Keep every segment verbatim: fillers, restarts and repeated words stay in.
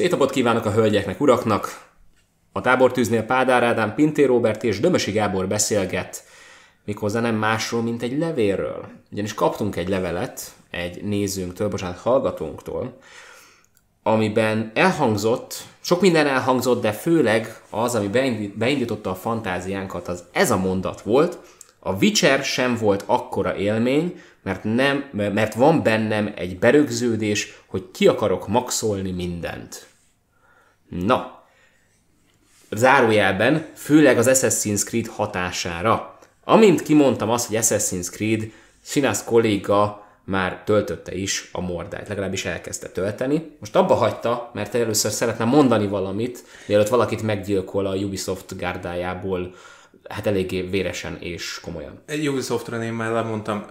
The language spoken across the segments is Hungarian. Szép napot kívánok a hölgyeknek, uraknak! A tábortűznél Pádár Ádám, Pintér Róbert és Dömösi Gábor beszélget, méghozzá nem másról, mint egy levélről. Ugyanis kaptunk egy levelet egy nézőnktől, bocsánat, hallgatónktól, amiben elhangzott, sok minden elhangzott, de főleg az, ami beindította a fantáziánkat, az ez a mondat volt: a Witcher sem volt akkora élmény, mert, nem, mert van bennem egy berögződés, hogy ki akarok maxolni mindent. Na, zárójelben, főleg az Assassin's Creed hatására. Amint kimondtam azt, hogy Assassin's Creed, Sinász kolléga már töltötte is a mordát, legalábbis elkezdte tölteni. Most abba hagyta, mert először szeretne mondani valamit, mielőtt valakit meggyilkol a Ubisoft gárdájából, hát eléggé véresen és komolyan. Egy Ubisoftra én már lemondtam.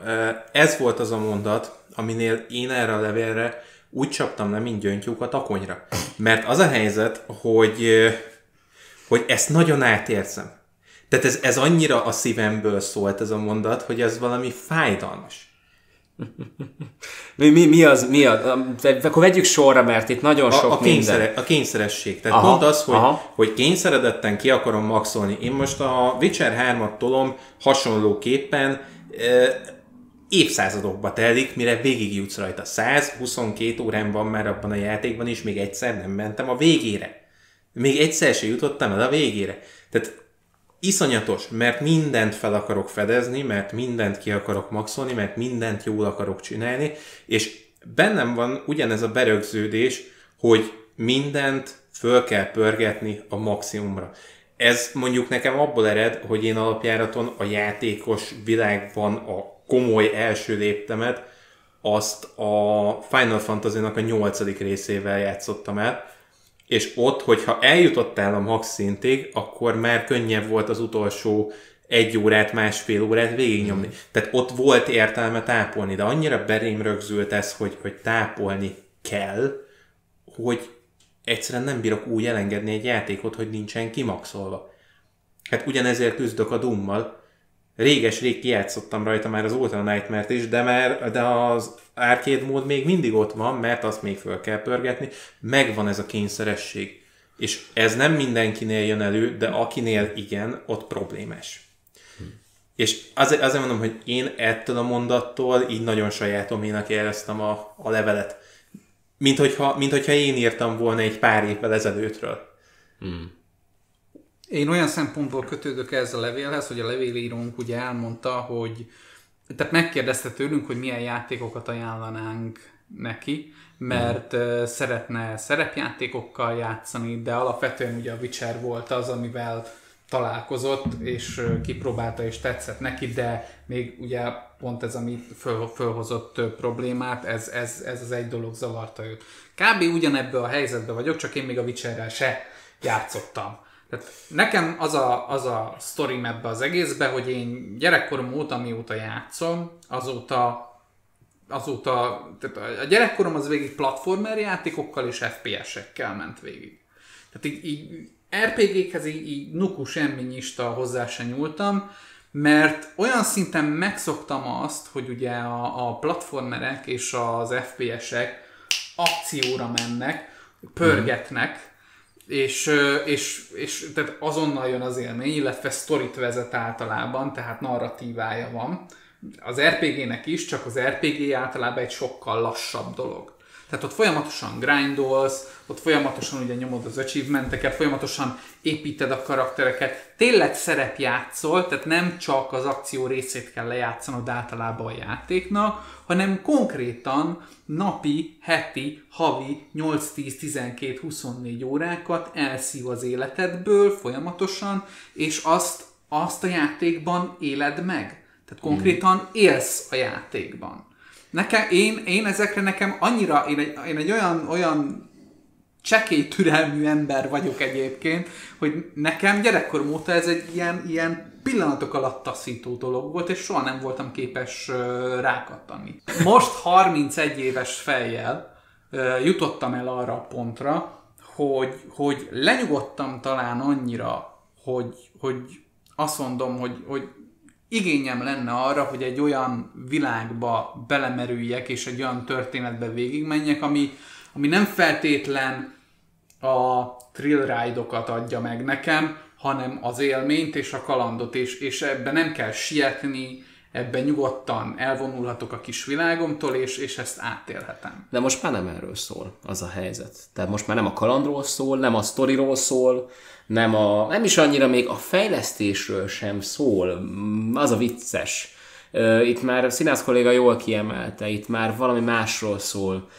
Ez volt az a mondat, aminél én erre a levélre úgy csaptam le, mint gyöngytyúk a takonyra. Mert az a helyzet, hogy, hogy ezt nagyon átérzem. Tehát ez, ez annyira a szívemből szólt ez a mondat, hogy ez valami fájdalmas. mi, mi, mi az? Mi az? Akkor vegyük sorra, mert itt nagyon sok a, a kényszere, minden. A kényszeresség. Tehát aha, pont az, hogy, hogy kényszeredetten ki akarom maxolni. Én most a Witcher hármat tolom hasonlóképpen eh, évszázadokba telik, mire végigjutsz rajta. száz huszonkét órán van már abban a játékban, és még egyszer nem mentem a végére. Még egyszer se jutottam el a végére. Tehát iszonyatos, mert mindent fel akarok fedezni, mert mindent ki akarok maxolni, mert mindent jól akarok csinálni, és bennem van ugyanez a berögződés, hogy mindent föl kell pörgetni a maximumra. Ez mondjuk nekem abból ered, hogy én alapjáraton a játékos világban a komoly első léptemet azt a Final Fantasy-nak a nyolcadik részével játszottam el, és ott, hogyha eljutottál a max szintig, akkor már könnyebb volt az utolsó egy órát, másfél órát végignyomni. Mm. Tehát ott volt értelme tápolni, de annyira berém rögzült ez, hogy, hogy tápolni kell, hogy egyszerűen nem bírok úgy elengedni egy játékot, hogy nincsen kimaxolva. Hát ugyanezért küzdök a Doommal. Réges-rég kijátszottam rajta már az Ultra Nightmare-t is, de, már, de az arcade mód még mindig ott van, mert azt még föl kell pörgetni. Megvan ez a kényszeresség. És ez nem mindenkinél jön elő, de akinél igen, ott problémás. Hm. És azért, azért mondom, hogy én ettől a mondattól így nagyon sajátoménak éreztem a, a levelet. Mint hogyha, mint hogyha én írtam volna egy pár évvel ezelőttről. Hm. Én olyan szempontból kötődök ez a levélhez, hogy a levélírónk ugye elmondta, hogy tehát megkérdezte tőlünk, hogy milyen játékokat ajánlanánk neki, mert mm. szeretne szerepjátékokkal játszani, de alapvetően ugye a Witcher volt az, amivel találkozott, és kipróbálta, és tetszett neki, de még ugye pont ez, ami föl, fölhozott problémát, ez, ez, ez az egy dolog zavarta őt. Kb. Ugyanebből a helyzetben vagyok, csak én még a Witcherrel se játszottam. Tehát nekem az a, az a sztorim ebbe az egészbe, hogy én gyerekkorom óta, mióta játszom, azóta, azóta tehát a gyerekkorom az végig platformer játékokkal és ef pé es-ekkel ment végig. Tehát így, így er pé gé-khez így, így nukus emminyista hozzá se nyúltam, mert olyan szinten megszoktam azt, hogy ugye a, a platformerek és az ef pé es-ek akcióra mennek, pörgetnek, És, és, és tehát azonnal jön az élmény, illetve sztorit vezet általában, tehát narratívája van. Az er pé gé-nek is, csak az er pé gé általában egy sokkal lassabb dolog. Tehát ott folyamatosan grindolsz, ott folyamatosan ugye nyomod az achievementeket, folyamatosan építed a karaktereket, tényleg szerepjátszol, tehát nem csak az akció részét kell lejátszanod általában a játéknak, hanem konkrétan napi, heti, havi nyolc tíz tizenkettő huszonnégy órákat elszív az életedből folyamatosan, és azt, azt a játékban éled meg. Tehát konkrétan élsz a játékban. Nekem, én, én ezekre nekem annyira, én egy, én egy olyan, olyan csekély türelmű ember vagyok egyébként, hogy nekem gyerekkorom óta ez egy ilyen, ilyen pillanatok alatt taszító dolog volt, és soha nem voltam képes uh, rákattani. Most harmincegy éves fejjel uh, jutottam el arra a pontra, hogy, hogy lenyugodtam talán annyira, hogy, hogy azt mondom, hogy, hogy igényem lenne arra, hogy egy olyan világba belemerüljek, és egy olyan történetbe végigmenjek, ami, ami nem feltétlen a thrill ride-okat adja meg nekem, hanem az élményt és a kalandot, és, és ebben nem kell sietni, ebben nyugodtan elvonulhatok a kis világomtól, és, és ezt átélhetem. De most már nem erről szól az a helyzet. Tehát most már nem a kalandról szól, nem a sztoriról szól, nem, a, nem is annyira még a fejlesztésről sem szól. Az a vicces. Itt már színász kolléga jól kiemelte, itt már valami másról szól.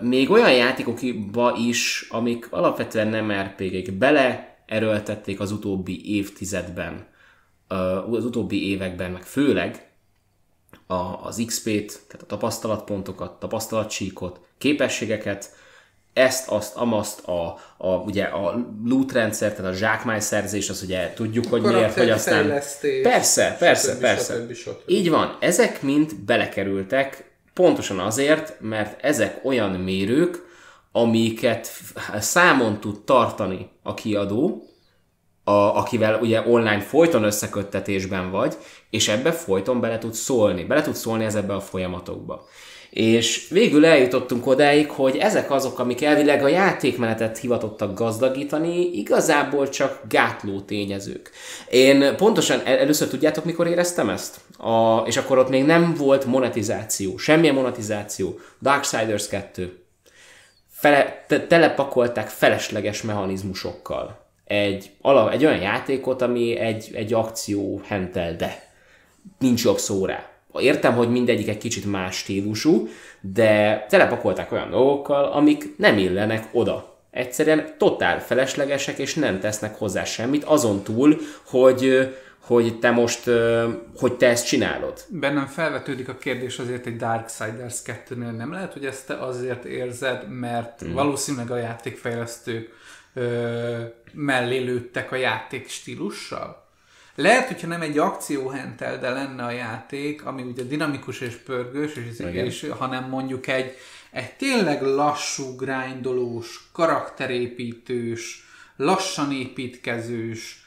Még olyan játékokba is, amik alapvetően nem er pé gék, bele erőltették az utóbbi évtizedben, az utóbbi években, meg főleg az iksz pé-t, tehát a tapasztalatpontokat, tapasztalatsíkot, képességeket, ezt, azt, amazt, a, a, ugye a loot rendszer, tehát a zsákmány szerzés, az ugye tudjuk, hogy miért, hogy aztán... Persze, persze, stb. persze. Stb. Stb. Így van, ezek mind belekerültek, pontosan azért, mert ezek olyan mérők, amiket számon tud tartani a kiadó, a, akivel ugye online folyton összeköttetésben vagy, és ebbe folyton bele tud szólni. Bele tud szólni ez ebbe a folyamatokba. És végül eljutottunk odáig, hogy ezek azok, amik elvileg a játékmenetet hivatottak gazdagítani, igazából csak gátló tényezők. Én pontosan először tudjátok, mikor éreztem ezt? A, és akkor ott még nem volt monetizáció, semmilyen monetizáció. Darksiders kettő. Fele, te, telepakolták felesleges mechanizmusokkal. Egy, ala, egy olyan játékot, ami egy, egy akció hentel, de nincs jobb szó rá. Értem, hogy mindegyik egy kicsit más stílusú, de telepakolták olyan dolgokkal, amik nem illenek oda. Egyszerűen totál feleslegesek, és nem tesznek hozzá semmit, azon túl, hogy, hogy te most, hogy te ezt csinálod. Bennem felvetődik a kérdés azért egy Darksiders kettőnél. Nem lehet, hogy ezt te azért érzed, mert hmm. valószínűleg a játékfejlesztők ö, mellé lőttek a játék stílussal? Lehet, hogyha nem egy akcióhentel, de lenne a játék, ami ugye dinamikus és pörgős, és, és, hanem mondjuk egy, egy tényleg lassú, grindolós, karakterépítős, lassan építkezős,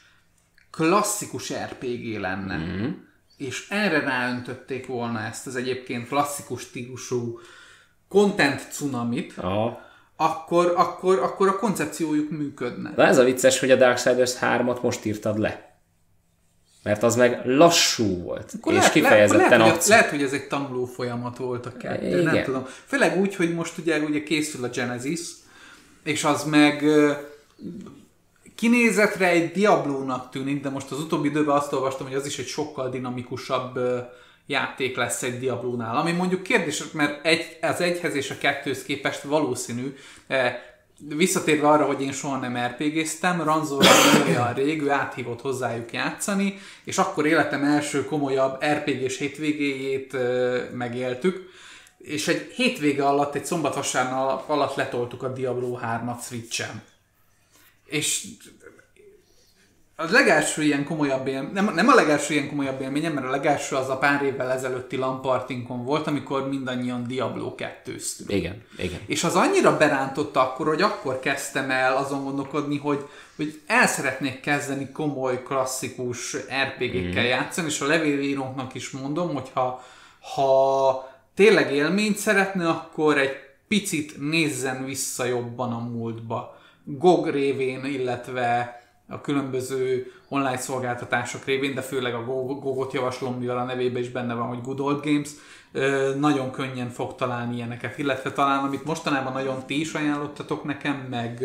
klasszikus er pé gé lenne. Mm-hmm. És erre ráöntötték volna ezt az egyébként klasszikus stílusú content cunamit, oh. akkor, akkor, akkor a koncepciójuk működne. De ez a vicces, hogy a Darksiders hármat most írtad le. Mert az meg lassú volt, akkor és lehet, kifejezetten lehet, akció. Lehet, hogy ez egy tanuló folyamat volt a kettő, nem tudom. Főleg úgy, hogy most ugye, ugye készül a Genesis, és az meg kinézetre egy Diablónak tűnik, de most az utóbbi időben azt olvastam, hogy az is egy sokkal dinamikusabb játék lesz egy Diablónál. Ami mondjuk kérdés, mert egy, az egyhez és a kettőhöz képest valószínű. Visszatérve arra, hogy én soha nem er pé géztem, ranzoltam olyan rég, ő áthívott hozzájuk játszani, és akkor életem első komolyabb er pé gés hétvégéjét megéltük, és egy hétvége alatt, egy szombat-vasárnap alatt letoltuk a Diablo hármat Switchen. És a legelső ilyen komolyabb élmény, nem, nem a legelső ilyen komolyabb élményem, mert a legelső az a pár évvel ezelőtti lampartinkon volt, amikor mindannyian Diablo kettőztünk. Igen, igen. És az annyira berántotta akkor, hogy akkor kezdtem el azon gondolkodni, hogy, hogy el szeretnék kezdeni komoly, klasszikus er pé gékkel mm. játszani, és a levélírónknak is mondom, hogy ha, ha tényleg élményt szeretne, akkor egy picit nézzen vissza jobban a múltba. gog révén, illetve a különböző online szolgáltatások révén, de főleg a gogot javaslom, mivel a nevében is benne van, hogy Good Old Games, nagyon könnyen fog találni ilyeneket, illetve talán, amit mostanában nagyon ti is ajánlottatok nekem, meg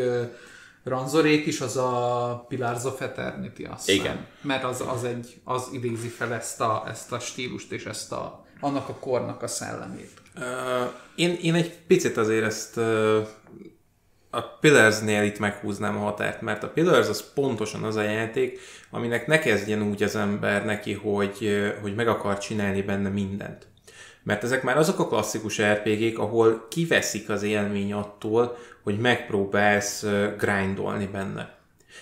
Ranzorék is, az a Pillars of Eternity, azt hiszem. Igen. Mert az, az, egy, az idézi fel ezt a, ezt a stílust és ezt a, annak a kornak a szellemét. Uh, én, én egy picit azért ezt... Uh... A Pillarsnél itt meghúznám a határt, mert a Pillars az pontosan az a játék, aminek ne kezdjen úgy az ember neki, hogy, hogy meg akar csinálni benne mindent. Mert ezek már azok a klasszikus er pé gék, ahol kiveszik az élmény attól, hogy megpróbálsz grindolni benne.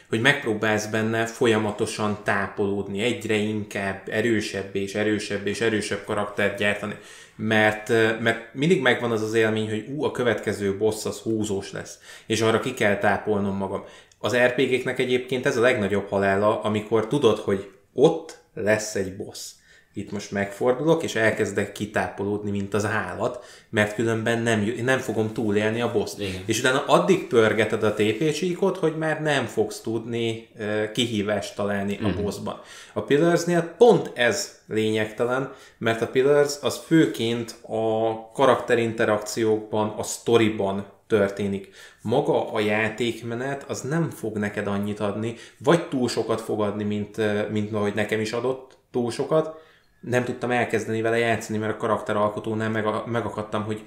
Hogy megpróbálsz benne folyamatosan tápolódni, egyre inkább erősebb és erősebb és erősebb karaktert gyártani. Mert, mert mindig megvan az az élmény, hogy ú, a következő boss az húzós lesz, és arra ki kell tápolnom magam. Az er pé géknek egyébként ez a legnagyobb halála, amikor tudod, hogy ott lesz egy boss. itt most megfordulok, és elkezdek kitápolódni, mint az állat, mert különben nem, nem fogom túlélni a boszt. Igen. És utána addig pörgeted a té pé-csíkot, hogy már nem fogsz tudni uh, kihívást találni uh-huh. a bossban. A Pillarsnél pont ez lényegtelen, mert a Pillars az főként a karakterinterakciókban, a sztoriban történik. Maga a játékmenet az nem fog neked annyit adni, vagy túl sokat fog adni, mint, mint ahogy nekem is adott túl sokat. Nem tudtam elkezdeni vele játszani, mert a karakteralkotónál meg, megakadtam, hogy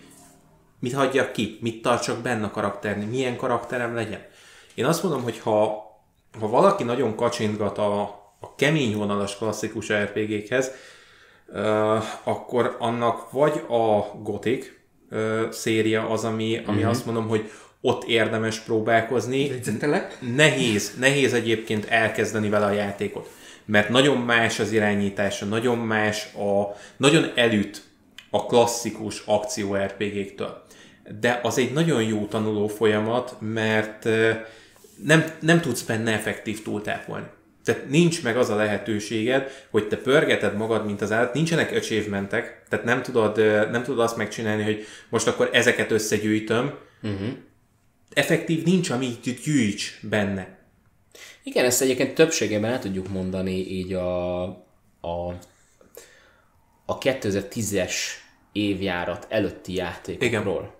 mit hagyjak ki, mit tartsak benne a karakterni, milyen karakterem legyen. Én azt mondom, hogy ha, ha valaki nagyon kacsintgat a, a kemény vonalas klasszikus er pé gékhez, euh, akkor annak vagy a Gothic euh, széria az, ami, ami mm-hmm. azt mondom, hogy ott érdemes próbálkozni. Nehéz, nehéz egyébként elkezdeni vele a játékot. Mert nagyon más az irányítása, nagyon más a... nagyon elüt a klasszikus akció er pé géktől. De az egy nagyon jó tanuló folyamat, mert nem, nem tudsz benne effektív túltápolni. Tehát nincs meg az a lehetőséged, hogy te pörgeted magad, mint az állat, nincsenek achievementek, tehát nem tudod, nem tudod azt megcsinálni, hogy most akkor ezeket összegyűjtöm. Uh-huh. Effektív nincs, amit gyűjts benne. Igen, ezt egyébként többségében el tudjuk mondani így a, a, a kétezer-tízes évjárat előtti játékokról. Igen.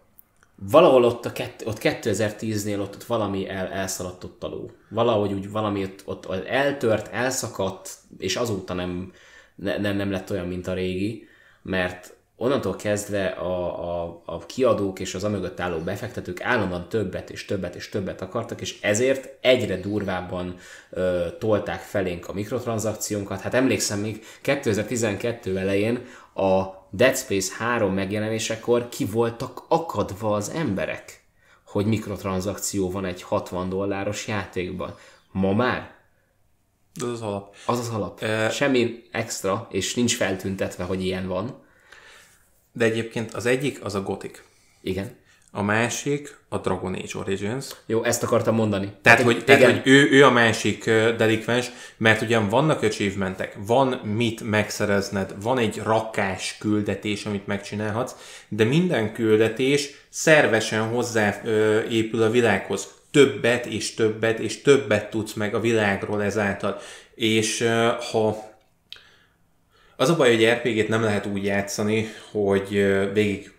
Valahol ott, a kett, ott kétezer-tíznél ott, ott valami el, elszaladt ott a ló. Valahogy úgy valami ott, ott eltört, elszakadt, és azóta nem, ne, nem lett olyan, mint a régi, mert onnantól kezdve a, a, a kiadók és az amögött álló befektetők állandóan többet és többet és többet akartak, és ezért egyre durvábban ö, tolták felénk a mikrotranszakciónkat. Hát emlékszem, még kétezer-tizenkettő elején a Dead Space három megjelenésekor ki voltak akadva az emberek, hogy mikrotranszakció van egy hatvan dolláros játékban. Ma már? Az az alap. Az az alap. E... Semmi extra, és nincs feltüntetve, hogy ilyen van. De egyébként az egyik az a Gothic. Igen. A másik a Dragon Age Origins. Jó, ezt akartam mondani. Tehát, hát, hogy, tehát, hogy ő, ő a másik delikvens, mert ugyan vannak achievementek, van mit megszerezned, van egy rakás küldetés, amit megcsinálhatsz, de minden küldetés szervesen hozzáépül a világhoz. Többet és többet és többet tudsz meg a világról ezáltal. És ha... Az a baj, hogy er pé gét nem lehet úgy játszani, hogy végig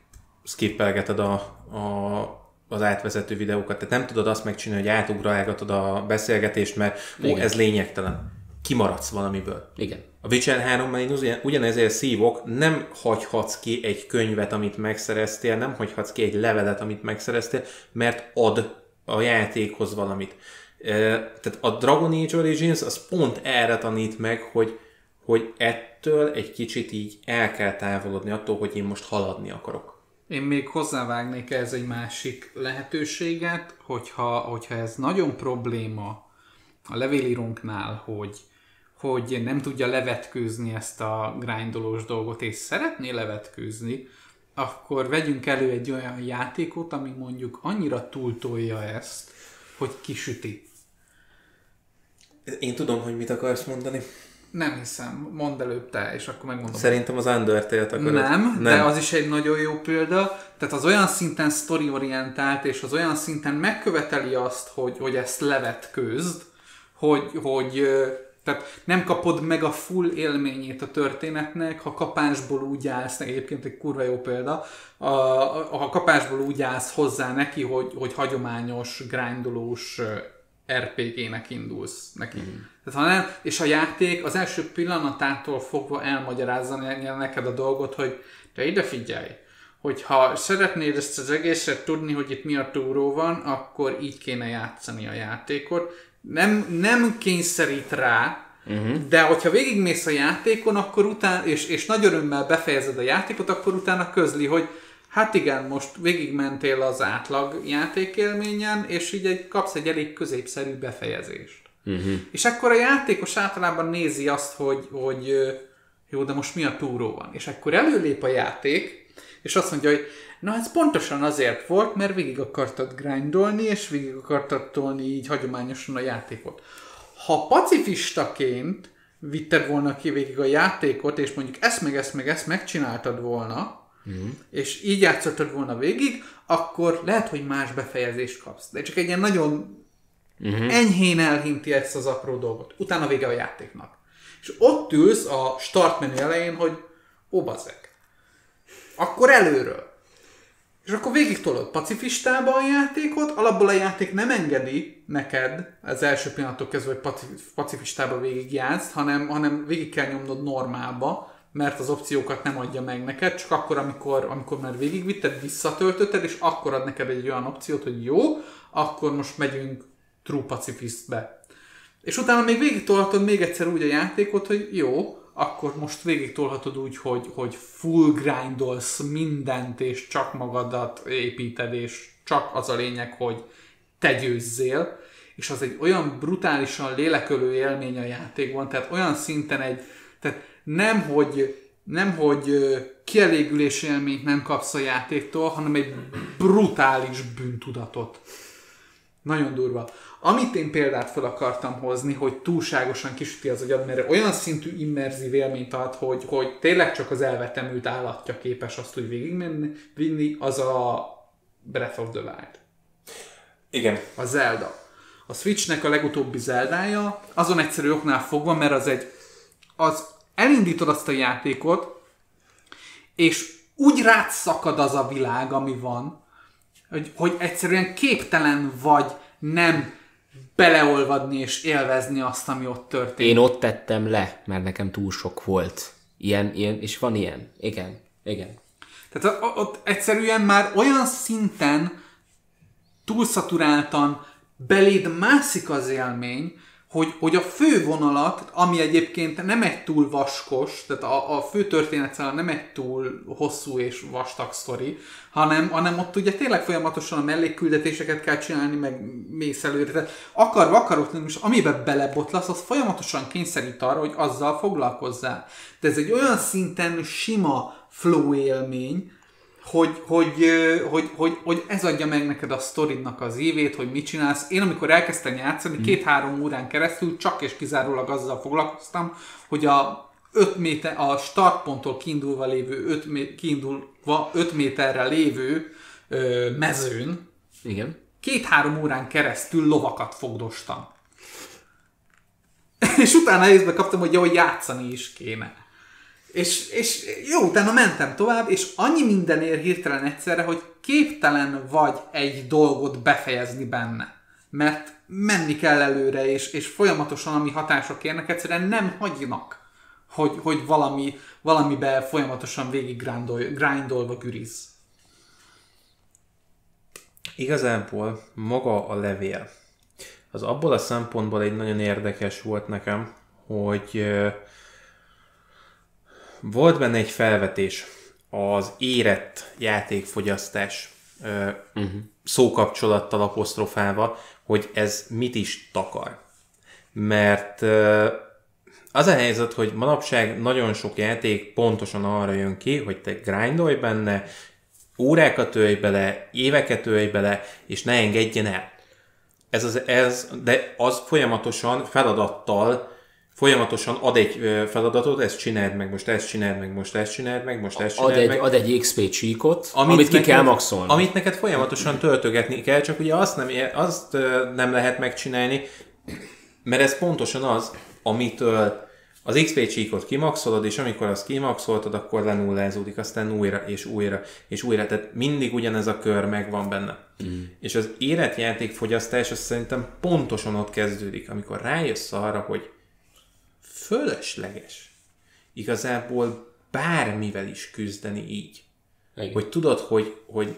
skippelgeted a, a, az átvezető videókat. Tehát nem tudod azt megcsinálni, hogy átugrálgatod a beszélgetést, mert ó, ez lényegtelen. Kimaradsz valamiből. Igen. A Witcher háromban én ugyan, ugyanezért szívok, nem hagyhatsz ki egy könyvet, amit megszereztél, nem hagyhatsz ki egy levelet, amit megszereztél, mert ad a játékhoz valamit. Tehát a Dragon Age Origins az pont erre tanít meg, hogy hogy ettől egy kicsit így el kell távolodni attól, hogy én most haladni akarok. Én még hozzávágnék ehhez egy másik lehetőséget, hogyha, hogyha ez nagyon probléma a levélírónknál, hogy, hogy nem tudja levetkőzni ezt a grindolós dolgot, és szeretné levetkőzni, akkor vegyünk elő egy olyan játékot, ami mondjuk annyira túltolja ezt, hogy kisüti. Én tudom, hogy mit akarsz mondani. Nem hiszem, mondd előbb te, és akkor megmondom. Szerintem az Undertale-t akarod. Nem, nem, de az is egy nagyon jó példa. Tehát az olyan szinten sztoriorientált, és az olyan szinten megköveteli azt, hogy, hogy ezt levetkőzd, hogy, hogy tehát nem kapod meg a full élményét a történetnek, ha kapásból úgy állsz, egyébként egy kurva jó példa, ha kapásból úgy állsz hozzá neki, hogy, hogy hagyományos, grindolós er pé gének indulsz neki. Mm. Tehát, ha nem, és a játék az első pillanatától fogva elmagyarázza neked a dolgot, hogy te ide figyelj, hogyha szeretnéd ezt az egészet tudni, hogy itt mi a túró van, akkor így kéne játszani a játékot. Nem, nem kényszerít rá, uh-huh. de hogyha végigmész a játékon, akkor utána, és, és nagy örömmel befejezed a játékot, akkor utána közli, hogy hát igen, most végigmentél az átlag játékélményen, és így egy, kapsz egy elég középszerű befejezést. Uh-huh. És akkor a játékos általában nézi azt, hogy, hogy jó, de most mi a túró van. És akkor előlép a játék, és azt mondja, hogy na ez pontosan azért volt, mert végig akartad grindolni, és végig akartad tolni így hagyományosan a játékot. Ha pacifistaként vitted volna ki végig a játékot, és mondjuk ezt meg ezt meg ezt megcsináltad volna, mm. és így játszottad volna végig, akkor lehet, hogy más befejezést kapsz. De csak egy ilyen nagyon mm-hmm. enyhén elhinti ezt az apró dolgot. Utána vége a játéknak. És ott ülsz a start menü elején, hogy ó, bazeg. Akkor előről. És akkor végig tolod pacifistába a játékot, alapból a játék nem engedi neked az első pillanatok közül, hogy pacifistába végigjátsz, hanem, hanem végig kell nyomnod normálba, mert az opciókat nem adja meg neked, csak akkor, amikor, amikor már végigvitted, visszatöltötted, és akkor ad neked egy olyan opciót, hogy jó, akkor most megyünk True Pacifistbe. És utána még végig tolhatod még egyszer úgy a játékot, hogy jó, akkor most végig tolhatod úgy, hogy, hogy full grindolsz mindent, és csak magadat építed, és csak az a lényeg, hogy te győzzél. És az egy olyan brutálisan lélekölő élmény a játékban, tehát olyan szinten egy, tehát nem, hogy, nem, hogy kielégülés élményt nem kapsz a játéktól, hanem egy brutális bűntudatot. Nagyon durva. Amit én példát fel akartam hozni, hogy túlságosan kisüti az agyad, mert olyan szintű immerzív élményt ad, hogy, hogy tényleg csak az elvetemült állatja képes azt úgy végigvinni, az a Breath of the Wild. Igen. A Zelda. A Switchnek a legutóbbi Zeldája azon egyszerű oknál fogva, mert az egy... Az elindítod azt a játékot, és úgy rád szakad az a világ, ami van, hogy, hogy egyszerűen képtelen vagy nem beleolvadni és élvezni azt, ami ott történik. Én ott tettem le, mert nekem túl sok volt. Ilyen, ilyen, és van ilyen. Igen, igen. Tehát ott egyszerűen már olyan szinten túlszaturáltan beléd mászik az élmény, hogy, hogy a fő vonalat, ami egyébként nem egy túl vaskos, tehát a, a fő történetszála nem egy túl hosszú és vastag sztori, hanem, hanem ott ugye tényleg folyamatosan a mellékküldetéseket kell csinálni, meg mész előre. Tehát akar vakarótlanul, most amiben belebotlasz, az folyamatosan kényszerít arra, hogy azzal foglalkozzál. De ez egy olyan szinten sima flow élmény, Hogy, hogy, hogy, hogy, hogy ez adja meg neked a sztoridnak az ívét, hogy mit csinálsz. Én amikor elkezdtem játszani, két-három órán keresztül csak és kizárólag azzal foglalkoztam, hogy a, öt méter, a startponttól kiindulva lévő, öt, kiindulva öt méterre lévő ö, mezőn két-három órán keresztül lovakat fogdostam. És utána észbe kaptam, hogy jól játszani is kéne. És, és jó, utána mentem tovább, és annyi minden ér hirtelen egyszerre, hogy képtelen vagy egy dolgot befejezni benne. Mert menni kell előre, és, és folyamatosan ami hatások érnek, egyszerűen nem hagynak, hogy, hogy valami, valamiben folyamatosan végig grindol, grindolva güriz. Igazából maga a levél. Az abból a szempontból egy nagyon érdekes volt nekem, hogy... Volt benne egy felvetés, az érett játékfogyasztás ö, uh-huh. szókapcsolattal aposztrofálva, hogy ez mit is takar. Mert ö, az a helyzet, hogy manapság nagyon sok játék pontosan arra jön ki, hogy te grindolj benne, órákat ölj bele, éveket ölj bele, és ne engedjen el. Ez az, ez, de az folyamatosan feladattal Folyamatosan ad egy feladatot, ezt csináld meg, most ezt csináld meg, most ezt csináld meg, most ezt csináld ad meg. Egy, ad egy iksz pé csíkot, amit, amit ki neked, kell maxolni. Amit neked folyamatosan töltögetni kell, csak ugye azt nem, azt nem lehet megcsinálni, mert ez pontosan az, amitől az iksz pé csíkot kimaxolod, és amikor azt kimaxoltad, akkor lenullázódik, aztán újra és újra és újra. Tehát mindig ugyanez a kör megvan benne. Mm. És az életjátékfogyasztás az szerintem pontosan ott kezdődik, amikor rájössz arra, hogy fölösleges igazából bármivel is küzdeni így. Igen. Hogy tudod, hogy, hogy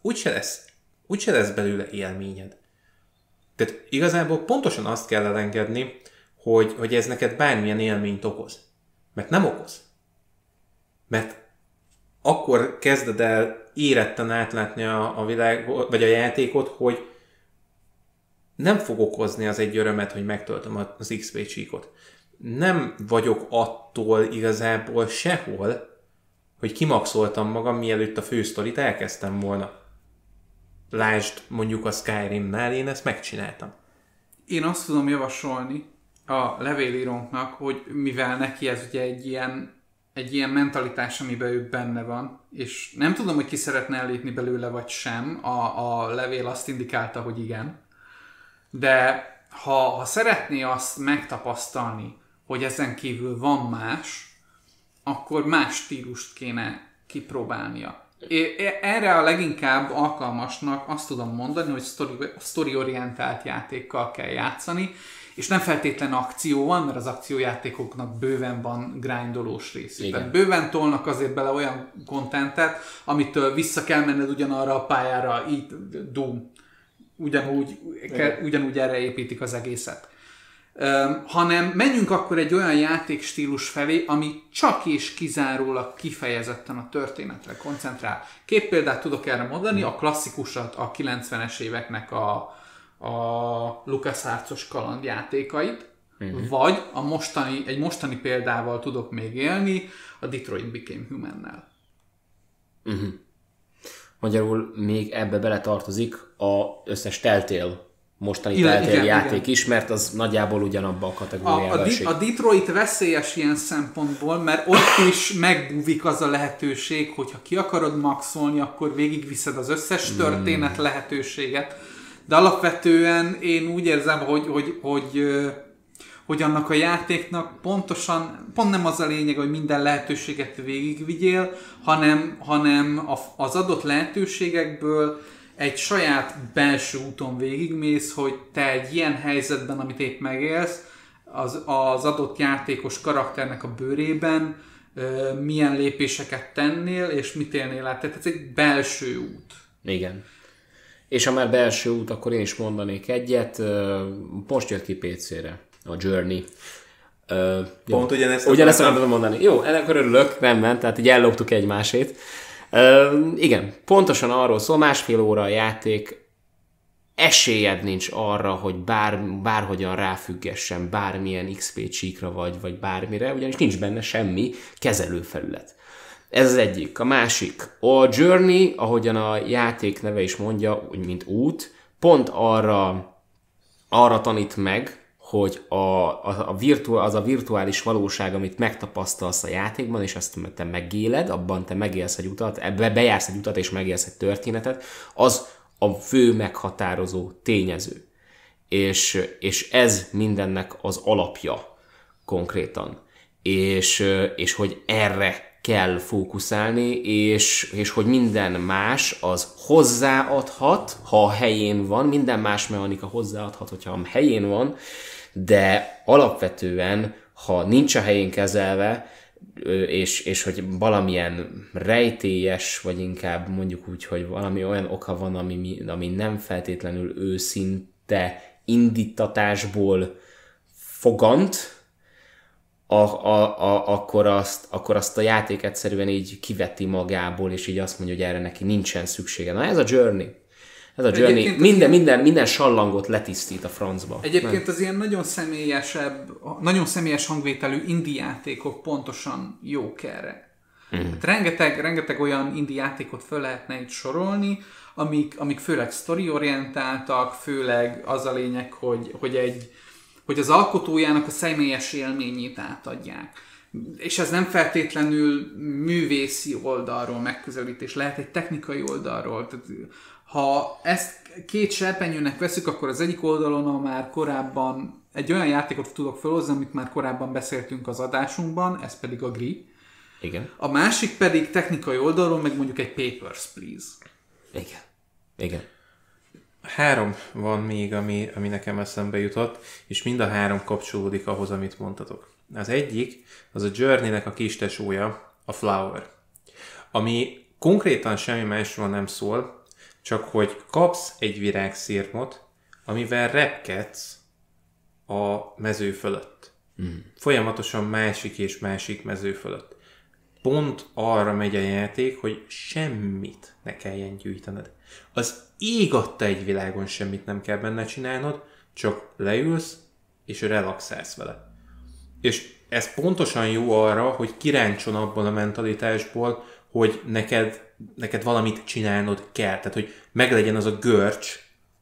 úgyse lesz, úgyse lesz belőle élményed. Tehát igazából pontosan azt kell elengedni, hogy, hogy ez neked bármilyen élményt okoz. Mert nem okoz. Mert akkor kezded el éretten átlátni a, a világ, vagy a játékot, hogy nem fog okozni az egy örömet, hogy megtöltöm az iksz pé csíkot. Nem vagyok attól igazából sehol, hogy kimaxoltam magam, mielőtt a fősztorit elkezdtem volna. Lásd, mondjuk a Skyrimnál én ezt megcsináltam. Én azt tudom javasolni, a levélírónknak, hogy mivel neki ez ugye egy ilyen, egy ilyen mentalitás, amiben ő benne van, és nem tudom, hogy ki szeretne ellépni belőle, vagy sem, a, a levél azt indikálta, hogy igen, de ha, ha szeretné azt megtapasztalni, hogy ezen kívül van más, akkor más stílust kéne kipróbálnia. Erre a leginkább alkalmasnak azt tudom mondani, hogy sztoriorientált játékkal kell játszani, és nem feltétlen akció van, mert az akciójátékoknak bőven van grindolós részük. Tehát bőven tolnak azért bele olyan kontentet, amitől vissza kell menned ugyanarra a pályára, így Doom. Ugyanúgy, ke, ugyanúgy erre építik az egészet. Um, hanem menjünk akkor egy olyan játékstílus felé, ami csak és kizárólag kifejezetten a történetre koncentrál. Két példát tudok erre mondani, a klasszikusat, a kilencvenes éveknek a, a LucasArts-os kalandjátékait, uh-huh. vagy a mostani, egy mostani példával tudok még élni, a Detroit Became Human-nel. Uh-huh. Magyarul még ebbe beletartozik az összes Telltale mostani Telltale játék igen. is, mert az nagyjából ugyanabban a kategóriában. A, a, di- a Detroit veszélyes ilyen szempontból, mert ott is megbúvik az a lehetőség, hogyha ki akarod maxolni, akkor végigviszed az összes történet hmm. lehetőséget. De alapvetően én úgy érzem, hogy, hogy, hogy, hogy annak a játéknak pontosan, pont nem az a lényeg, hogy minden lehetőséget végigvigyél, hanem, hanem az adott lehetőségekből egy saját belső úton végigmész, hogy te egy ilyen helyzetben, amit épp megélsz, az, az adott játékos karakternek a bőrében ö, milyen lépéseket tennél, és mit élnél át. Tehát ez egy belső út. Igen. És ha már belső út, akkor én is mondanék egyet. Most jött ki pé cére a Journey. Ö, Pont jó, ugyanezt ugyanezt akartam mondani. Jó, ennek örülök, rendben, tehát így elloptuk egymásét. Uh, igen, pontosan arról szól, másfél óra a játék, esélyed nincs arra, hogy bár, bárhogyan ráfüggessen bármilyen iksz pé csíkra vagy, vagy bármire, ugyanis nincs benne semmi kezelőfelület. Ez az egyik. A másik, a Journey, ahogyan a játék neve is mondja, úgy mint út, pont arra, arra tanít meg, hogy a, a, a virtu, az a virtuális valóság, amit megtapasztalsz a játékban, és azt te megéled, abban te megélsz egy utat, ebbe bejársz egy utat, és megélsz egy történetet, az a fő meghatározó tényező. És, és ez mindennek az alapja konkrétan. És, és hogy erre kell fókuszálni, és, és hogy minden más az hozzáadhat, ha a helyén van, minden más mechanika hozzáadhat, hogyha a helyén van, de alapvetően, ha nincs a helyén kezelve, és, és hogy valamilyen rejtélyes, vagy inkább mondjuk úgy, hogy valami olyan oka van, ami, ami nem feltétlenül őszinte indítatásból fogant, A, a, a, akkor, azt, akkor azt a játék egyszerűen így kiveti magából, és így azt mondja, hogy erre neki nincsen szüksége. Na ez a Journey. Ez a Journey. Egyébként minden, ilyen... minden, minden sallangot letisztít a francba. Egyébként nem? Az ilyen nagyon személyesebb, nagyon személyes hangvételű indie játékok pontosan jók erre. Mm. Hát rengeteg, rengeteg olyan indie játékot föl lehetne itt sorolni, amik, amik főleg sztoriorientáltak, főleg az a lényeg, hogy, hogy egy hogy az alkotójának a személyes élményét átadják. És ez nem feltétlenül művészi oldalról megközelítés, lehet egy technikai oldalról. Tehát, ha ezt két serpenyőnek veszük, akkor az egyik oldalon már korábban egy olyan játékot tudok felhozni, amit már korábban beszéltünk az adásunkban, ez pedig a gri. Igen. A másik pedig technikai oldalról, meg mondjuk egy papers, please. Igen. Igen. Három van még, ami, ami nekem eszembe jutott, és mind a három kapcsolódik ahhoz, amit mondtatok. Az egyik, az a Journey-nek a kistesója, a Flower, ami konkrétan semmi másról nem szól, csak hogy kapsz egy virágszirmot, amivel repkedsz a mező fölött. Mm. Folyamatosan másik és másik mező fölött. Pont arra megy a játék, hogy semmit ne kelljen gyűjtened. Az ég adta egy világon semmit nem kell benne csinálnod, csak leülsz és relaxálsz vele. És ez pontosan jó arra, hogy kiráncson abból a mentalitásból, hogy neked, neked valamit csinálnod kell. Tehát, hogy meglegyen az a görcs,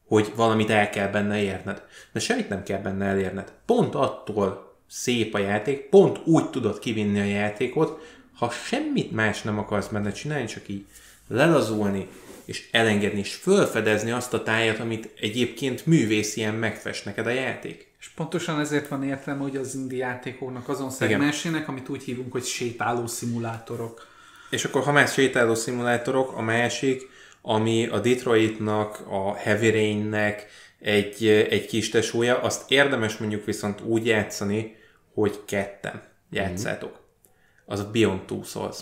hogy valamit el kell benne érned. De semmit nem kell benne elérned. Pont attól szép a játék, pont úgy tudod kivinni a játékot, ha semmit más nem akarsz benne csinálni, csak így lelazulni, és elengedni, és felfedezni azt a tájat, amit egyébként művész ilyen megfest neked a játék. És pontosan ezért van értelme, hogy az indie játékoknak azon szegmensének, amit úgy hívunk, hogy sétáló szimulátorok. És akkor ha már sétáló szimulátorok, a másik, ami a Detroitnak, a Heavy Rainnek egy, egy kis tesója, azt érdemes mondjuk viszont úgy játszani, hogy ketten játszátok. Mm. Az a Beyond Two Souls.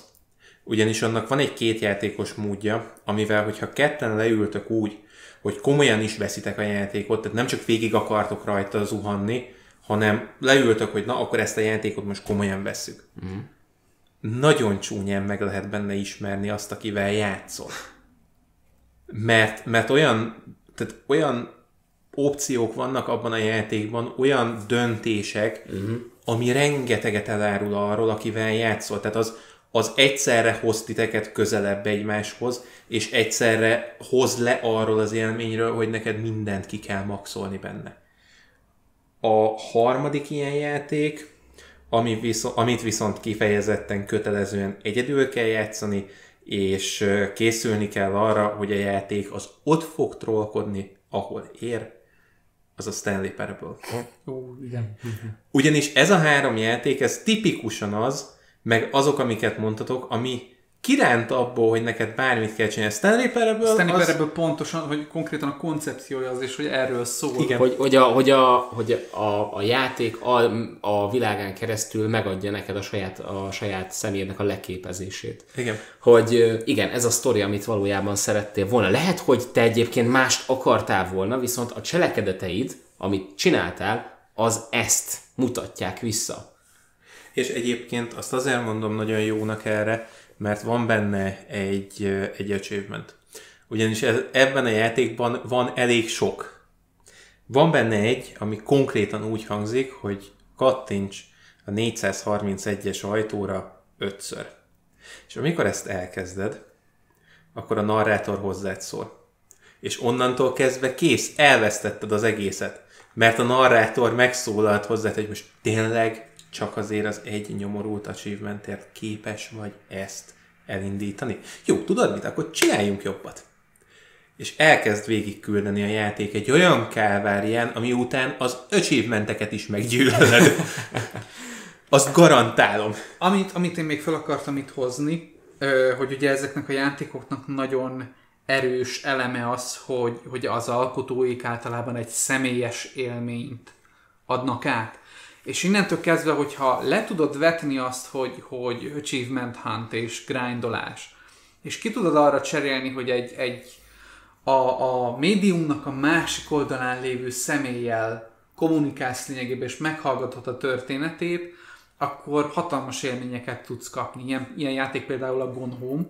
Ugyanis annak van egy kétjátékos módja, amivel, hogyha ketten leültök úgy, hogy komolyan is veszitek a játékot, tehát nem csak végig akartok rajta zuhanni, hanem leültök, hogy na, akkor ezt a játékot most komolyan vesszük. Mm. Nagyon csúnyán meg lehet benne ismerni azt, akivel játszol. Mert, mert olyan, tehát olyan opciók vannak abban a játékban, olyan döntések, uh-huh. ami rengeteget elárul arról, akivel játszol. Tehát az, az egyszerre hoz titeket közelebb egymáshoz, és egyszerre hoz le arról az élményről, hogy neked mindent ki kell maxolni benne. A harmadik ilyen játék, ami viszont, amit viszont kifejezetten kötelezően egyedül kell játszani, és készülni kell arra, hogy a játék az ott fog trollkodni, ahol ér, az a Stanley Parable. Ó, igen. Ugyanis ez a három játék, ez tipikusan az, meg azok, amiket mondtatok, ami kiránt abból, hogy neked bármit kell csinálni. Stanley Parable Stanley az... Parable pontosan, hogy konkrétan a koncepciója az is, hogy erről szól. Igen. Hogy, hogy, a, hogy, a, hogy a, a játék a, a világán keresztül megadja neked a saját, a saját személyednek a leképezését. Igen. Hogy igen, ez a sztori, amit valójában szerettél volna. Lehet, hogy te egyébként mást akartál volna, viszont a cselekedeteid, amit csináltál, az ezt mutatják vissza. És egyébként azt azért mondom nagyon jónak erre, mert van benne egy, egy achievement. Ugyanis ez, ebben a játékban van elég sok. Van benne egy, ami konkrétan úgy hangzik, hogy kattints a négyszázharmincegyes ajtóra ötször. És amikor ezt elkezded, akkor a narrátor hozzád szól. És onnantól kezdve kész, elvesztetted az egészet. Mert a narrátor megszólalt hozzád, hogy most tényleg csak azért az egy nyomorult achievementért képes vagy ezt elindítani. Jó, tudod mit? Akkor csináljunk jobbat. És elkezd végigküldeni a játék egy olyan kálvárián, ami után az achievementeket is meggyűlölöd. Azt garantálom. Amit, amit én még fel akartam itt hozni, hogy ugye ezeknek a játékoknak nagyon erős eleme az, hogy, hogy az alkotóik általában egy személyes élményt adnak át. És innentől kezdve, hogyha le tudod vetni azt, hogy, hogy achievement hunt és grindolás, és ki tudod arra cserélni, hogy egy, egy a, a médiumnak a másik oldalán lévő személlyel kommunikálsz lényegében, és meghallgatod a történetét, akkor hatalmas élményeket tudsz kapni. Ilyen, ilyen játék például a Gone Home,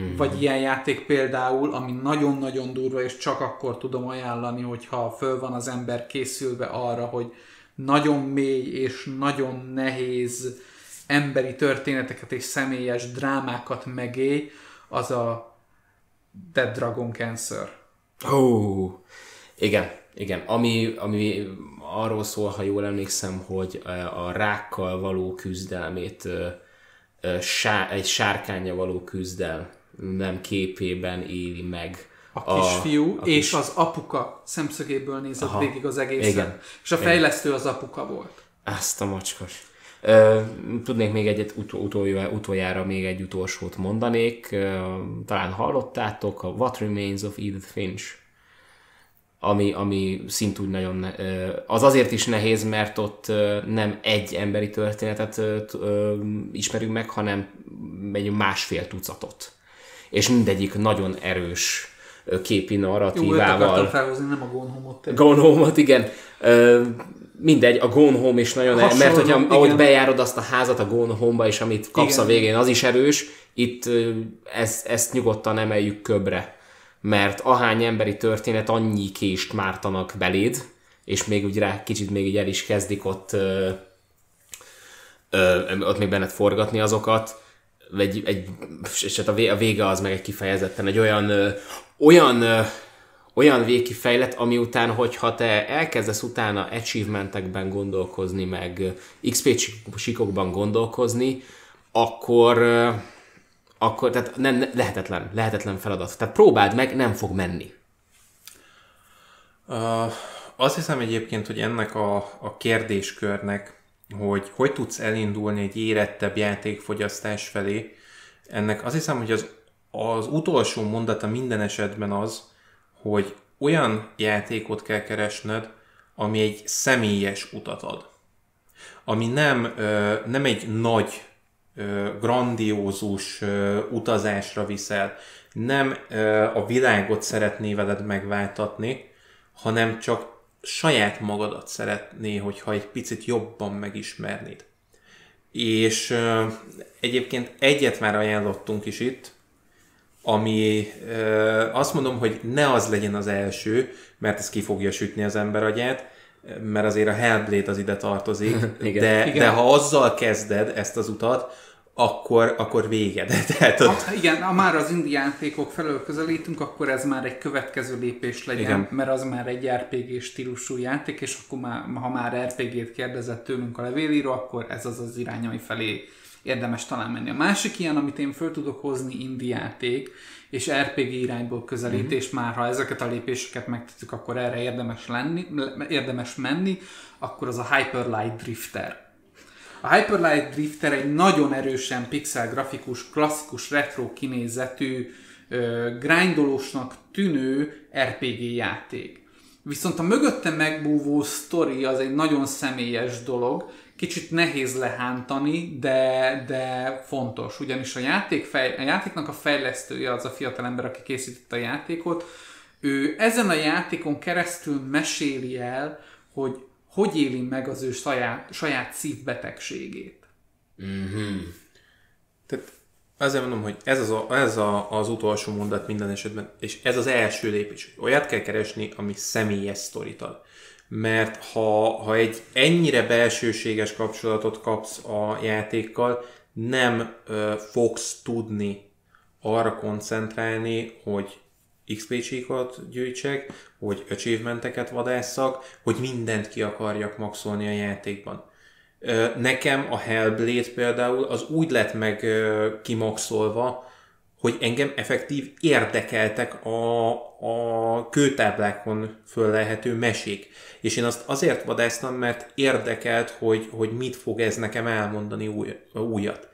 mm-hmm. vagy ilyen játék például, ami nagyon-nagyon durva, és csak akkor tudom ajánlani, hogyha föl van az ember készülve arra, hogy nagyon mély és nagyon nehéz emberi történeteket és személyes drámákat megél, az a Dead Dragon Cancer. Ó, oh, igen, igen. Ami, ami arról szól, ha jól emlékszem, hogy a rákkal való küzdelmét, egy sárkánnyal való küzdelem képében éli meg a kisfiú, a, a és kis... az apuka szemszögéből nézett Aha, végig az egészen. Igen, és a fejlesztő igen. az apuka volt. Azt a macskos. Ö, tudnék még egyet, utol, utol, utoljára még egy utolsót mondanék. Ö, talán hallottátok a What Remains of Edith Finch, ami, ami szintúgy nagyon... Az azért is nehéz, mert ott nem egy emberi történetet ismerünk meg, hanem egy másfél tucatot. És mindegyik nagyon erős képi narratívával. Jó, felhozni, nem a Gone Home-ot. Gone Home-ot, igen. Ö, mindegy, a Gone Home is nagyon erős, mert hogyha, ahogy bejárod azt a házat a Gone Home-ba, és amit kapsz igen. a végén, az is erős. Itt ezt, ezt nyugodtan emeljük köbre, mert ahány emberi történet, annyi kést mártanak beléd, és még úgy rá kicsit még így el is kezdik ott, ö, ö, ott még benned forgatni azokat. Egy, egy, és hát a vége az meg egy kifejezetten egy olyan, olyan, olyan végkifejlet, ami után, hogyha te elkezdesz utána achievementekben gondolkozni, meg iksz pé-síkokban gondolkozni, akkor, akkor tehát nem, lehetetlen, lehetetlen feladat. Tehát próbáld meg, nem fog menni. Uh, azt hiszem egyébként, hogy ennek a, a kérdéskörnek, hogy hogy tudsz elindulni egy érettebb játékfogyasztás felé, ennek azt hiszem, hogy az, az utolsó mondata minden esetben az, hogy olyan játékot kell keresned, ami egy személyes utat ad. Ami nem, nem egy nagy, grandiózus utazásra viszel, nem a világot szeretné veled megváltatni, hanem csak saját magadat szeretné, hogyha egy picit jobban megismernéd. És egyébként egyet már ajánlottunk is itt, ami ö, azt mondom, hogy ne az legyen az első, mert ez ki fogja sütni az ember agyát, mert azért a Hellblade az ide tartozik, igen, de, igen. de ha azzal kezded ezt az utat, akkor, akkor véged. Tehát ott... ha, igen, ha már az indie játékok felől közelítünk, akkor ez már egy következő lépés legyen, igen. mert az már egy er pé gé stílusú játék, és akkor már, ha már er pé gét kérdezett tőlünk a levélíró, akkor ez az az irány, ami felé érdemes talán menni. A másik ilyen, amit én föl tudok hozni, indie játék és er pé gé irányból közelítés, uh-huh. már ha ezeket a lépéseket megtettük, akkor erre érdemes, lenni, érdemes menni, akkor az a Hyper Light Drifter. A Hyper Light Drifter egy nagyon erősen pixel grafikus, klasszikus, retro kinézetű, grindolósnak tűnő er pé gé játék. Viszont a mögötte megbúvó sztori az egy nagyon személyes dolog, kicsit nehéz lehántani, de, de fontos. Ugyanis a, játék fej, a játéknak a fejlesztője az a fiatal ember, aki készítette a játékot. Ő ezen a játékon keresztül meséli el, hogy hogy éli meg az ő saját, saját szívbetegségét. Mm-hmm. Tehát azért mondom, hogy ez, az, a, ez a, az utolsó mondat minden esetben, és ez az első lépés. Olyat kell keresni, ami személyes sztorit ad. Mert ha, ha egy ennyire belsőséges kapcsolatot kapsz a játékkal, nem ö, fogsz tudni arra koncentrálni, hogy iksz pé-síkot gyűjtsek, hogy achievementeket vadásszak, hogy mindent ki akarjak maxolni a játékban. Ö, nekem a Hellblade például az úgy lett meg ö, kimaxolva, hogy engem effektív érdekeltek a, a kőtáblákon fölelhető mesék. És én azt azért vadásztam, mert érdekelt, hogy, hogy mit fog ez nekem elmondani új, újat.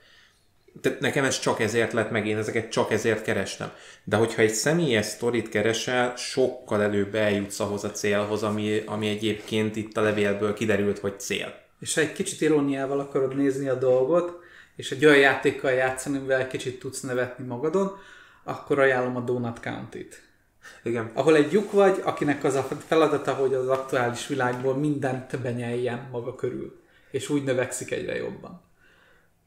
Tehát nekem ez csak ezért lett meg, én ezeket csak ezért kerestem. De hogyha egy személyes sztorit keresel, sokkal előbb eljutsz ahhoz a célhoz, ami, ami egyébként itt a levélből kiderült, hogy cél. És ha egy kicsit iróniával akarod nézni a dolgot, és egy olyan játékkal játszani, mivel kicsit tudsz nevetni magadon, akkor ajánlom a Donut County-t. Igen. Ahol egy lyuk vagy, akinek az a feladata, hogy az aktuális világból mindent benyeljen maga körül. És úgy növekszik egyre jobban.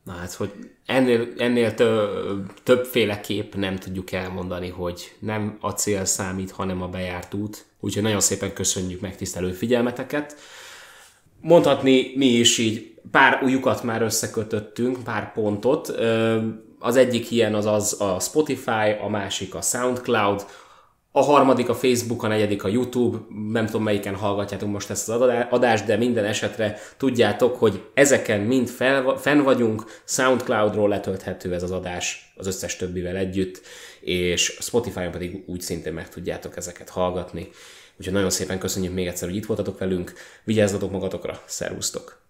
Na hát, hogy ennél, ennél több, többféle kép nem tudjuk elmondani, hogy nem a cél számít, hanem a bejárt út. Úgyhogy nagyon szépen köszönjük megtisztelő figyelmeteket. Mondhatni mi is így pár lyukat már összekötöttünk, pár pontot. Az egyik ilyen az, az a Spotify, a másik a SoundCloud, a harmadik a Facebook, a negyedik a YouTube, nem tudom melyiken hallgatjátok most ezt az adást, de minden esetre tudjátok, hogy ezeken mind fel, fenn vagyunk, SoundCloudról letölthető ez az adás az összes többivel együtt, és Spotify-on pedig úgy szintén meg tudjátok ezeket hallgatni. Úgyhogy nagyon szépen köszönjük még egyszer, hogy itt voltatok velünk, vigyázzatok magatokra, szervusztok!